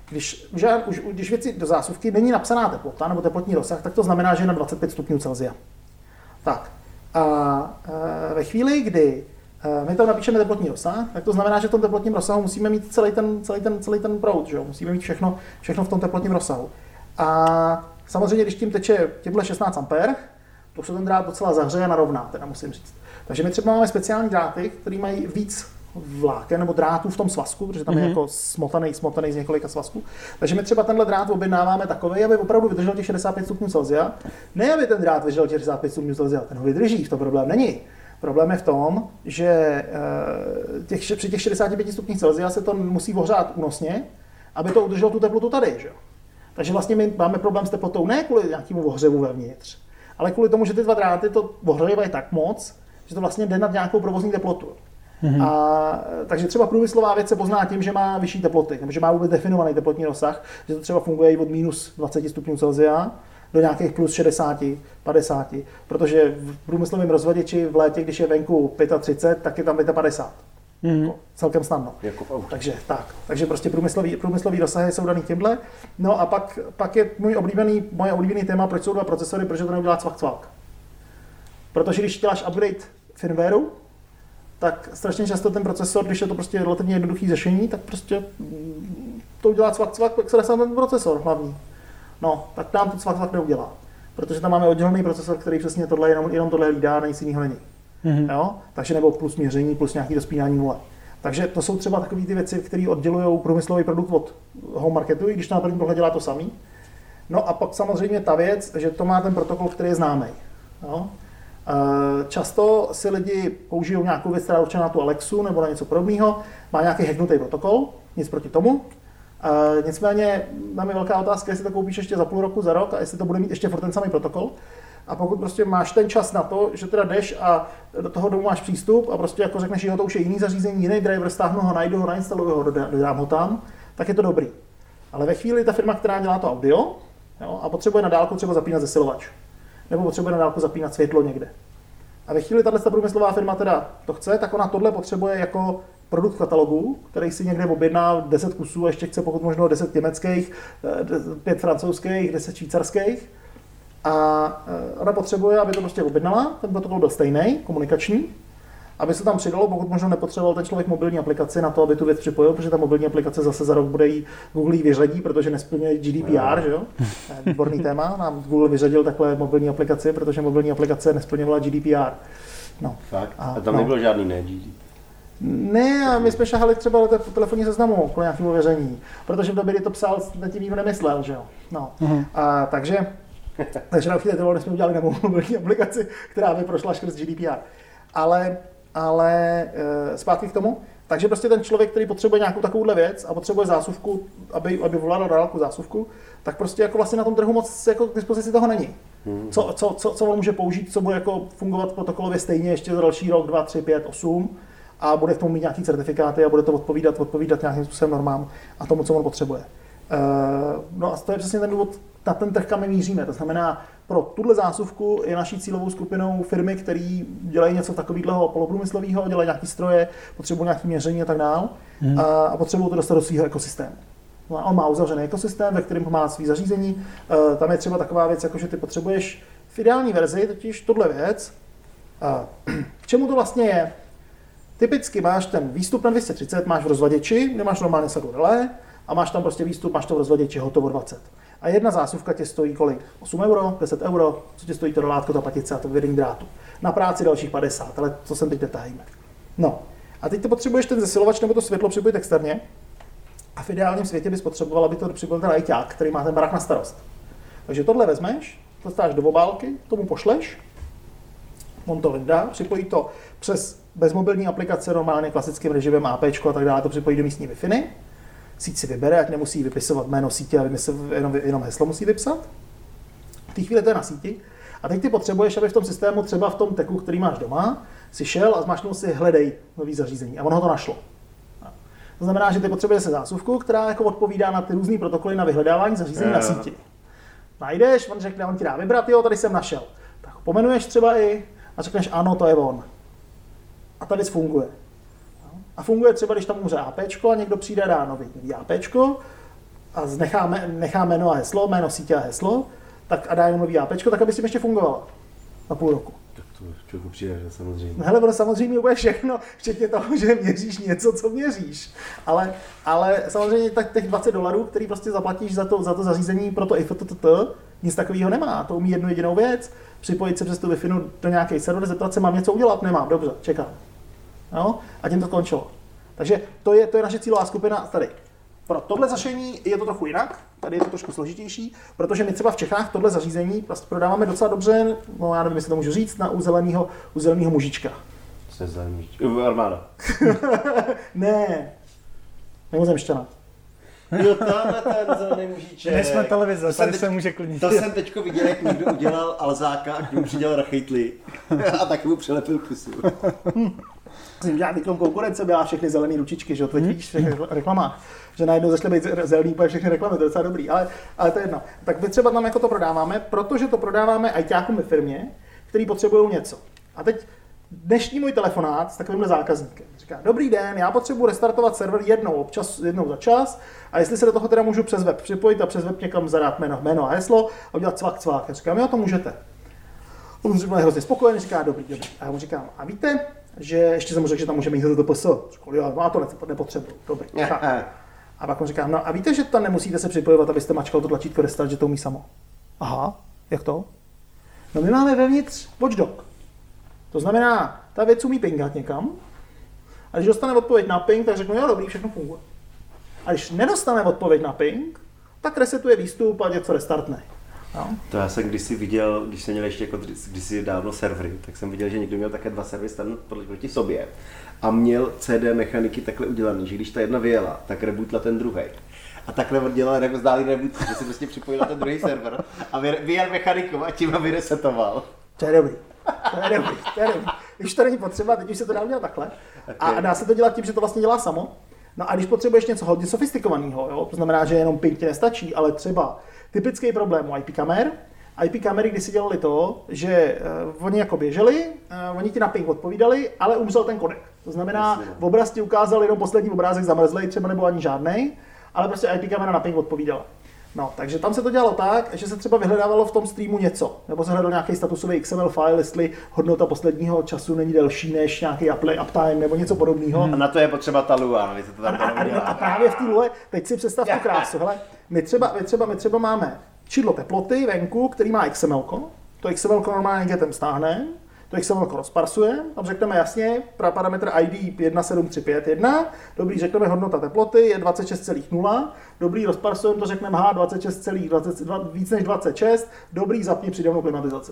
když věci do zásuvky není napsaná teplota nebo teplotní rozsah, tak to znamená, že je na 25 stupňů Celsia. Tak, a ve chvíli, kdy my tam napíšeme teplotní rozsah, tak to znamená, že v tom teplotním rozsahu musíme mít celý ten proud, že? Musíme mít všechno v tom teplotním rozsahu. A samozřejmě, když tím teče těmhle 16 ampér, to se ten drát docela zahřeje a narovná, teda musím říct. Takže my třeba máme speciální dráty, které mají víc vláken nebo drátů v tom svazku, protože tam je jako smotaný z několika svazků. Takže my třeba tenhle drát objednáváme takový, aby opravdu vydržel těch 65 stupňů Celsia. Ne, aby ten drát vydržel těch 65 stupňů Celsia, ten ho vydrží, to problém není. Problém je v tom, že při těch 65 stupních Celsia se to musí ohřát únosně, aby to udrželo tu teplotu tady. Že? Takže vlastně my máme problém s teplotou ne kvůli nějakému ohřevu vevnitř, ale kvůli tomu, že ty dva dráty to ohřívají tak moc, že to vlastně jde nad nějakou provozní teplotu. A, takže třeba průmyslová věc se pozná tím, že má vyšší teploty, nebo že má vůbec definovaný teplotní rozsah, že to třeba funguje i od minus 20 stupňů Celsia do nějakých plus 60, 50, protože v průmyslovém rozvaděči v létě, když je venku 35, tak je tam 50. Jako, celkem snadno. Jako takže prostě průmyslový rozsahy jsou daný tímhle. No a pak je moje oblíbený téma, proč jsou dva procesory, protože to neudělá cvak. Protože když děláš upgrade firmwareu, tak strašně často ten procesor, když je to prostě relativně jednoduchý řešení, tak prostě to udělá cvak, tak se dá sám ten procesor hlavní. No, tak nám to cvak neudělá, protože tam máme oddělený procesor, který přesně tohle jenom tohle lídá, nic jiného není. Jo? Takže nebo plus měření, plus nějaký dospínání nule. Takže to jsou třeba takové ty věci, které oddělují průmyslový produkt od home marketu, i když na první pohled dělá to samý. No a pak samozřejmě ta věc, že to má ten protokol, který je známý. Jo? Často si lidi použijou nějakou věc, která určená na tu Alexu nebo na něco podobného, má nějaký hacknutý protokol, nic proti tomu. Nicméně tam je velká otázka, jestli to koupíš ještě za půl roku, za rok a jestli to bude mít ještě furt ten samý protokol. A pokud prostě máš ten čas na to, že teda jdeš a do toho domu máš přístup a prostě jako řekneš, jo, to už je jiný zařízení, jiný driver, stáhnu ho, najdu ho, nainstaluju ho, dodám ho tam, tak je to dobrý. Ale ve chvíli ta firma, která dělá to audio, jo, a potřebuje na dálku třeba zapínat zesilovač, nebo potřebuje na dálku zapínat světlo někde. A ve chvíli tato průmyslová firma teda to chce, tak ona tohle potřebuje jako produkt katalogu, který si někde objedná 10 kusů a ještě chce pokud možno 10 německých, 5 francouzských, 10 švýcarských. A ona potřebuje, aby to prostě objednala, ten protokol byl stejný, komunikační, aby se tam přidalo, pokud možno nepotřeboval ten člověk mobilní aplikaci na to, aby tu věc připojil, protože ta mobilní aplikace zase za rok bude jí Google jí vyřadí, protože nesplňuje GDPR, že jo? Výborný téma, nám Google vyřadil takhle mobilní aplikaci, protože mobilní aplikace nesplňovala GDPR. No. Fakt? A tam nebyl žádný ne GDPR. Ne, a my jsme šahali třeba do telefonní seznamu kvůli nějakému věření, protože v době, kdy to psal, na tím nemyslel, že jo. No. A takže na chvíli tohle jsme udělali na mobilní aplikaci, která by prošla skrz GDPR. Ale zpátky k tomu. Takže prostě ten člověk, který potřebuje nějakou takovouhle věc a potřebuje zásuvku, aby volal na dálku zásuvku, tak prostě jako vlastně na tom trhu moc jako k dispozici toho není. Co on může použít, co bude jako fungovat protokolově stejně ještě za další rok, 2, 3, 5, 8. A bude k tomu mít nějaký certifikáty a bude to odpovídat nějakým způsobem normám a tomu, co on potřebuje. No a to je přesně ten důvod, na ten trh, kam my míříme. To znamená, pro tuhle zásuvku je naší cílovou skupinou firmy, které dělají něco takového poloprůmyslového, dělají nějaké stroje, potřebují nějaké měření a tak dál. A potřebují to dostat do svého ekosystému. No on má uzavřený ekosystém, ve kterém má svý zařízení. Tam je třeba taková věc, jako že ty potřebuješ v ideální verzi totiž tuhle věc. K čemu to vlastně je? Typicky máš ten výstup na 230, máš v rozvaděči, kde máš normálně sadu relé a máš tam prostě výstup, máš to v rozvaděči, hotovo 20. A jedna zásuvka tě stojí kolik? 8 euro, 10 euro, co tě stojí to relátko, ta patice a to vedení drátu. Na práci dalších 50, ale co sem teď netáhíme. No a teď ty potřebuješ ten zesilovač nebo to světlo připojit externě a v ideálním světě bys potřeboval, aby to přibyl ten ajťák, který má ten barák na starost. Takže tohle vezmeš, to stáš do obálky, tomu pošleš, on to vyndá, připojí to přes bezmobilní aplikace normálně klasickým režimem APčko a tak dále, to připojí do místní Wi-Fi. Síť si vybere, ať nemusí vypisovat jméno sítě a jenom heslo musí vypsat. V té chvíli to je na síti. A teď ty potřebuješ, aby v tom systému, třeba v tom teku, který máš doma, si šel a zmášnul si hledej nový zařízení a ono ho to našlo. To znamená, že ty potřebuješ se zásuvku, která jako odpovídá na ty různé protokoly na vyhledávání zařízení na síti. Najdeš, on řekne, on ti dá vybrat, jo, tady jsem našel. Tak ho pomenuješ třeba i a řekneš ano, to je on. A tady funguje. A funguje třeba, když tam umře APčko a někdo přijde a dá nový APčko a nechá jméno a heslo, jméno sítě a heslo, tak a dá jenom nový APčko, tak aby si ještě fungovala na půl roku. Tak to člověku přijde, že samozřejmě. Hele, ono samozřejmě bude všechno, včetně toho, že měříš něco, co měříš. Ale samozřejmě tak těch $20, který prostě zaplatíš za to zařízení pro to IFTTT, nic takového nemá. To umí jednu jedinou věc, připojit se přes tu Wi-Fi do nějaké serveru, zeptat se, mám něco udělat? Nemám, dobře, čekám. No, a tím to končilo. Takže to je naše cílová skupina tady. Pro tohle zašení je to trochu jinak, tady je to trošku složitější, protože my třeba v Čechách tohle zařízení prostě prodáváme docela dobře, no já nevím, jestli to můžu říct, na u zeleného mužička. Co je zelený mužička? Armáda. Ne, mimozemšťana. Jo, ten zelený mužiček. My jsme televize, tady se může klidnit. To jsem teďko viděl, jak někdo udělal Alzáka a k němu přidělal rachejtli a taky mu přilepil pusu. Jsem dělal výklon konkurence, byla všechny zelené ručičky, že jo, teď vidíš v reklamách, že najednou začaly být zelený úplně všechny reklamy, to je docela dobrý, ale to je jedno. Tak my třeba tam jako to prodáváme, protože to prodáváme ajťákům ve firmě, který potřebují něco. A teď dnešní můj telefonát s takovýmhle zákazníkem říká, dobrý den, já potřebuji restartovat server jednou za čas a jestli se do toho teda můžu přes web připojit a přes web někam zadat jméno a heslo a udělat cvak. Já říkám, jo, to můžete. On říká, je hrozně spokojený, říká, dobrý. A já mu říkám, a víte, že ještě jsem mu řekl, že tam můžeme jít do PSO. Říkal, jo, no a to nepotřebuji, dobrý. A pak mu říkám, no a víte, že tam nemusíte se připojovat, abyste mačkal to tlačítko restart, že to umí samo. Aha, jak to? No my máme vevnitř watchdog. To znamená, ta věc umí pingat někam a když dostane odpověď na ping, tak řeknu, jo, dobrý, všechno funguje. A když nedostane odpověď na ping, tak resetuje výstup a něco restartne. No. To já jsem kdysi viděl, když jsem měl ještě jako kdysi dávno servery, tak jsem viděl, že někdo měl také dva servery stanout proti sobě a měl CD mechaniky takhle udělaný, že když ta jedna vyjela, tak rebootla ten druhý. A takhle dělal vzdálý reboot, že si prostě připojil na ten druhý server a vyjel mechaniku a tím ho vyresetoval. To je dobrý. Když to není potřeba, teď už se to dá udělat takhle a dá se to dělat tím, že to vlastně dělá samo. No a když potřebuješ něco hodně sofistikovaného, to znamená, že jenom ping ti nestačí, ale třeba typický problém u IP kamer. IP kamery kdysi dělali to, že oni jako běželi, oni ti na ping odpovídali, ale umřel ten kodek. To znamená, v obraz ti ukázal jenom poslední obrázek zamrzlej, třeba nebo ani žádnej, ale prostě IP kamera na ping odpovídala. No, takže tam se to dělalo tak, že se třeba vyhledávalo v tom streamu něco, nebo se hledal nějaký statusový XML file, jestli hodnota posledního času není delší než nějaký uptime nebo něco podobného. A na to je potřeba ta lua, no, to tam a právě v té lue, teď si představ tu krásu, hele, my třeba máme čidlo teploty venku, který má XML-ko, to XML-ko normálně getem stáhne, to XML-ko rozparsuje, tam řekneme jasně, parametr ID 17351, dobrý, řekneme hodnota teploty je 26,0, dobrý, rozparsujeme to, řekneme víc než 26, dobrý, zapni přídavnou klimatizaci.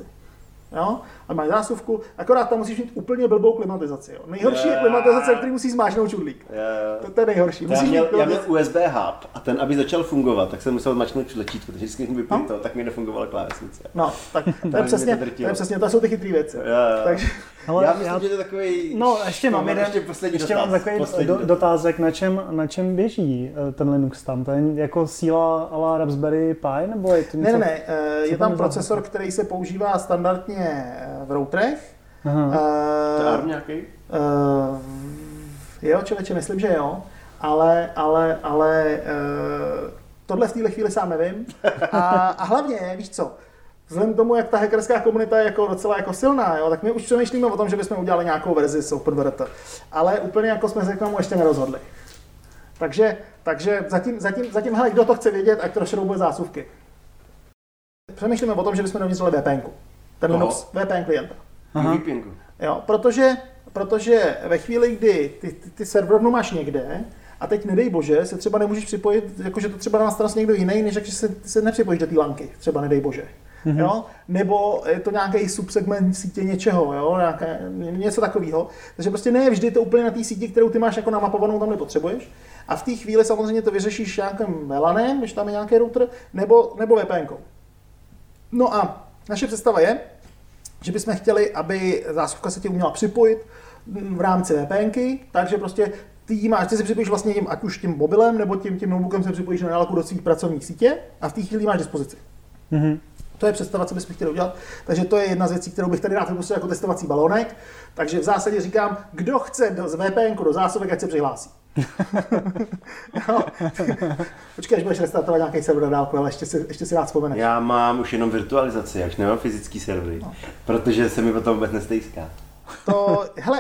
Jo? A máš zásuvku, akorát tam musíš mít úplně blbou klimatizaci. Jo? Nejhorší je klimatizace, který musí zmáčknout čudlík. To je nejhorší. Já měl USB hub a ten, aby začal fungovat, tak jsem musel zmáčknout tlačítko, takže vždycky vypnu to, tak mi nefungovala klávesnice. No, tak to je přesně, to jsou ty chytrý věci. Takže, já myslím, že to je takový... No, ještě mám takový dotázek, na čem běží ten Linux tam? To je jako síla a la Raspberry Pi, nebo je to něco? Ne, je tam procesor, který se používá standardně v routerech. ARM nějaký? Jo, člověče, myslím, že jo, ale tohle v téhle chvíli sám nevím. A hlavně, víš co, vzhledem tomu, jak ta hackerská komunita je jako docela jako silná, jo, tak my už přemýšlíme o tom, že bychom udělali nějakou verzi s OpenVRT, ale úplně jako jsme se k tomu ještě nerozhodli. Takže zatím hele, kdo to chce vědět, ať rozšroubuje zásuvky. Přemýšlíme o tom, že bychom dovnitř dali VPN-ku. Ten Linux VPN klienta. Jo, protože ve chvíli, kdy ty serverovnu máš někde A teď nedej bože, se třeba nemůžeš připojit, jakože to třeba na straně někdo jiný, než že se nepřipojíš do té lanky, třeba nedej bože. Mm-hmm. Jo? Nebo je to nějaký subsegment sítě něčeho, jo? Něco takového. Takže prostě ne vždy je to úplně na té síti, kterou ty máš jako namapovanou, tam nepotřebuješ. A v té chvíli samozřejmě to vyřešíš nějakým LANem, když tam je nějaký router, nebo VPNkou. No a naše představa je, že bychom chtěli, aby zásuvka se ti uměla připojit v rámci VPNky, takže prostě ty se připojíš vlastně tím, ať už tím mobilem nebo tím notebookem se připojíš na dálku do svých pracovních sítě a v té chvíli máš dispozici. Mm-hmm. To je představa, co bychom chtěli udělat, takže to je jedna z věcí, kterou bych tady rád vypustil jako testovací balónek, takže v zásadě říkám, kdo chce z VPNku do zásuvek, ať se přihlásí. No. Počkej, až budeš restartovat nějaký server na dálku, ale ještě si rád vzpomeneš. Já mám už jenom virtualizaci, až nemám fyzický servery, no. Protože se mi potom vůbec nestejská.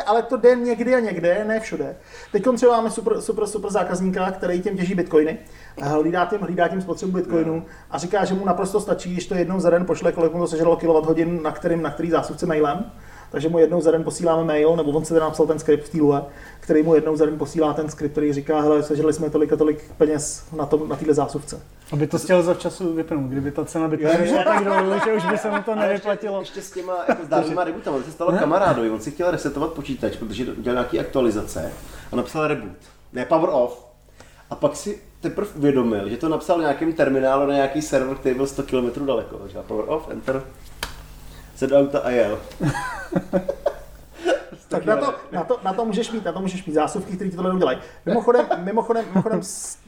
Ale to jde někdy a někde, ne všude. Teď třeba máme super zákazníka, který těm těží bitcoiny. Hlídá tím spotřebu bitcoinů a říká, že mu naprosto stačí, když to jednou za den pošle, kolik mu to sežralo kilowatthodin, na který zásuvce mailem. Takže mu jednou za den posíláme mail, nebo on se teda napsal ten skript v té Lua, který mu jednou za den posílá ten skript, který říká, hele, sežrali jsme tolik a tolik peněz na téhle zásuvce. Aby to chtěl zavčasu vypnout, kdyby ta cena bitcoinu tak dolů, že už by se mu to nevyplatilo. Ještě s těma jako s dávnýma rebootama, se stalo kamarádovi, on si chtěl resetovat počítač, protože udělal nějaký aktualizace a napsal reboot, ne power off. A pak si teprve uvědomil, že to napsal v nějakém terminálu na nějaký server, který byl 100 km daleko, že power off, enter. Se do auta a jel. Tak na to můžeš mít zásuvky, které ti tohle udělají. Mimochodem,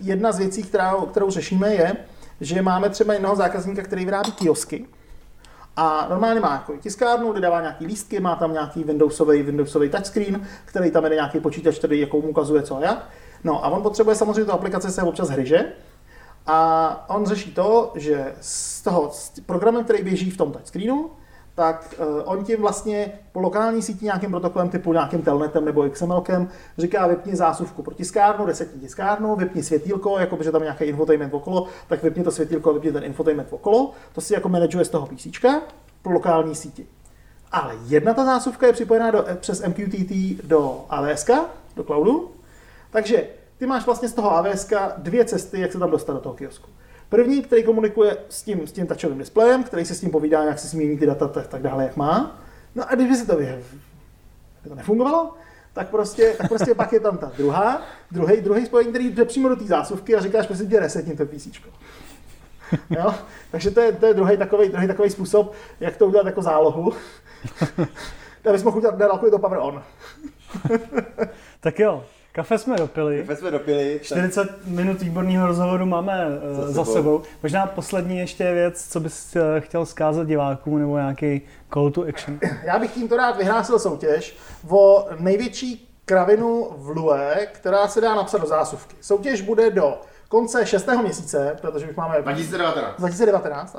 jedna z věcí, kterou řešíme, je, že máme třeba jednoho zákazníka, který vyrábí kiosky. A normálně má jako tiskárnu, kde dává nějaký lístky, má tam nějaký Windowsový touchscreen, který tam jede nějaký počítač, který jako mu ukazuje co a jak. No a on potřebuje samozřejmě tu aplikaci se občas hryže. A on řeší to, že s programem, který běží v tom touchscreenu, tak on tím vlastně po lokální síti nějakým protokolem typu nějakým telnetem nebo XMLkem říká vypni zásuvku pro tiskárnu, resetni tiskárnu, vypni světýlko, jakože tam nějaký infotainment okolo, tak vypni to světýlko a vypni ten infotainment okolo, to si jako manažuje z toho PCčka pro lokální síti. Ale jedna ta zásuvka je připojená přes MQTT do AWSka, do cloudu, takže ty máš vlastně z toho AWSka dvě cesty, jak se tam dostat do toho kiosku. První, který komunikuje s tím touchovým displejem, který se s tím povídá, jak se změní ty data tak dále, jak má. No a když by si to nefungovalo, tak prostě pak je tam ta druhý spojení, který jde přímo do té zásuvky a říkáš, prostě tě resetním to písíčko. Jo? Takže to je druhý takový způsob, jak to udělat jako zálohu. Abys mohl udělat dálku je to power on. Tak jo. Kafe jsme dopili. 40 minut výborného rozhovoru máme za sebou. Možná poslední ještě věc, co bys chtěl zkázat divákům nebo nějaký call to action. Já bych tímto rád vyhlásil soutěž o největší kravinu v Lue, která se dá napsat do zásuvky. Soutěž bude do konce 6. měsíce, protože už máme 2019.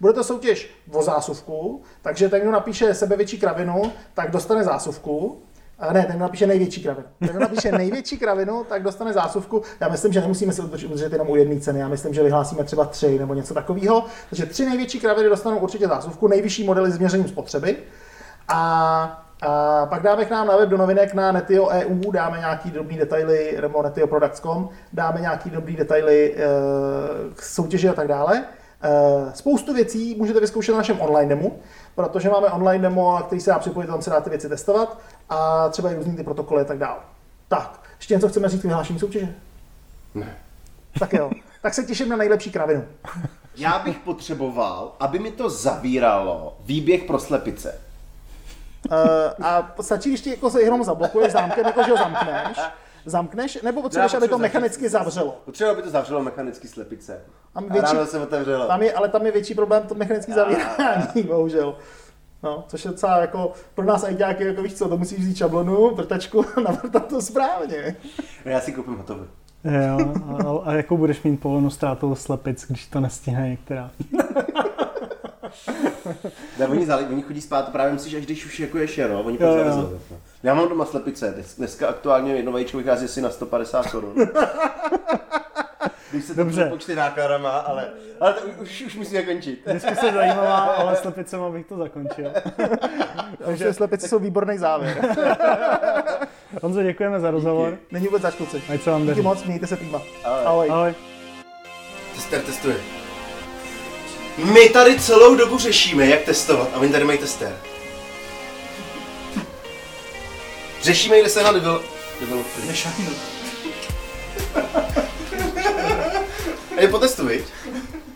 Bude to soutěž o zásuvku, takže ten, kdo napíše sebevětší kravinu, tak dostane zásuvku. Ne, ten napíše největší kravinu. Tak dostane zásuvku. Já myslím, že nemusíme se udržet jenom u jedné ceny. Já myslím, že vyhlásíme třeba 3 nebo něco takového. Takže 3 největší kraviny dostanou určitě zásuvku. Nejvyšší modely s měřením spotřeby. A pak dáme k nám na web do novinek na netio.eu, dáme nějaký drobný detaily, nebo netioproducts.com, dáme nějaký drobný detaily k soutěži a tak dále. Spoustu věcí můžete vyzkoušet na našem online demo, protože máme online demo, na který se dá připojit, tam se dá ty věci testovat a třeba i různý ty protokoly a tak dále. Tak, ještě něco chceme říct k vyhlášení soutěže? Ne. Tak jo, tak se těším na nejlepší kravinu. Já bych potřeboval, aby mi to zavíralo výběh pro slepice. A stačí, když ti jako se jenom zablokuješ zámkem, jako že ho zamkneš, nebo potřebuješ, aby to mechanicky zavřelo? Potřebuje, aby to zavřelo mechanicky slepice. Ráno se otevřelo. Tam je větší problém to mechanické zavírání, bohužel. No, což je docela jako pro nás ajťáky, jako víš co, to musíš vzít šablonu, vrtačku a navrtat to správně. Já si koupím hotově. Jo, a jakou budeš mít povolnou ztrátou slepic, když to nestihne některá? Oni chodí spát, právě musíš, až když už jako je šero, oni pak zavezou. Já mám doma slepice, dneska aktuálně jedno vajíčko vychází asi na 150 korun. Když se to přepočty nákladama, ale to už musíme končit. Diskuse zajímavá, ale slepicema bych to zakončil. Takže slepice jsou výborný závěr. Honzo, děkujeme za rozhovor. Díky. Není vůbec zač, kluci. Ať se vám daří. Díky moc, mějte se prýma. Ahoj. Ahoj. Tester testuje. My tady celou dobu řešíme, jak testovat, a oni tady mají tester. Řešíme, kde se na developery. Nešajno. A je po testu, viď?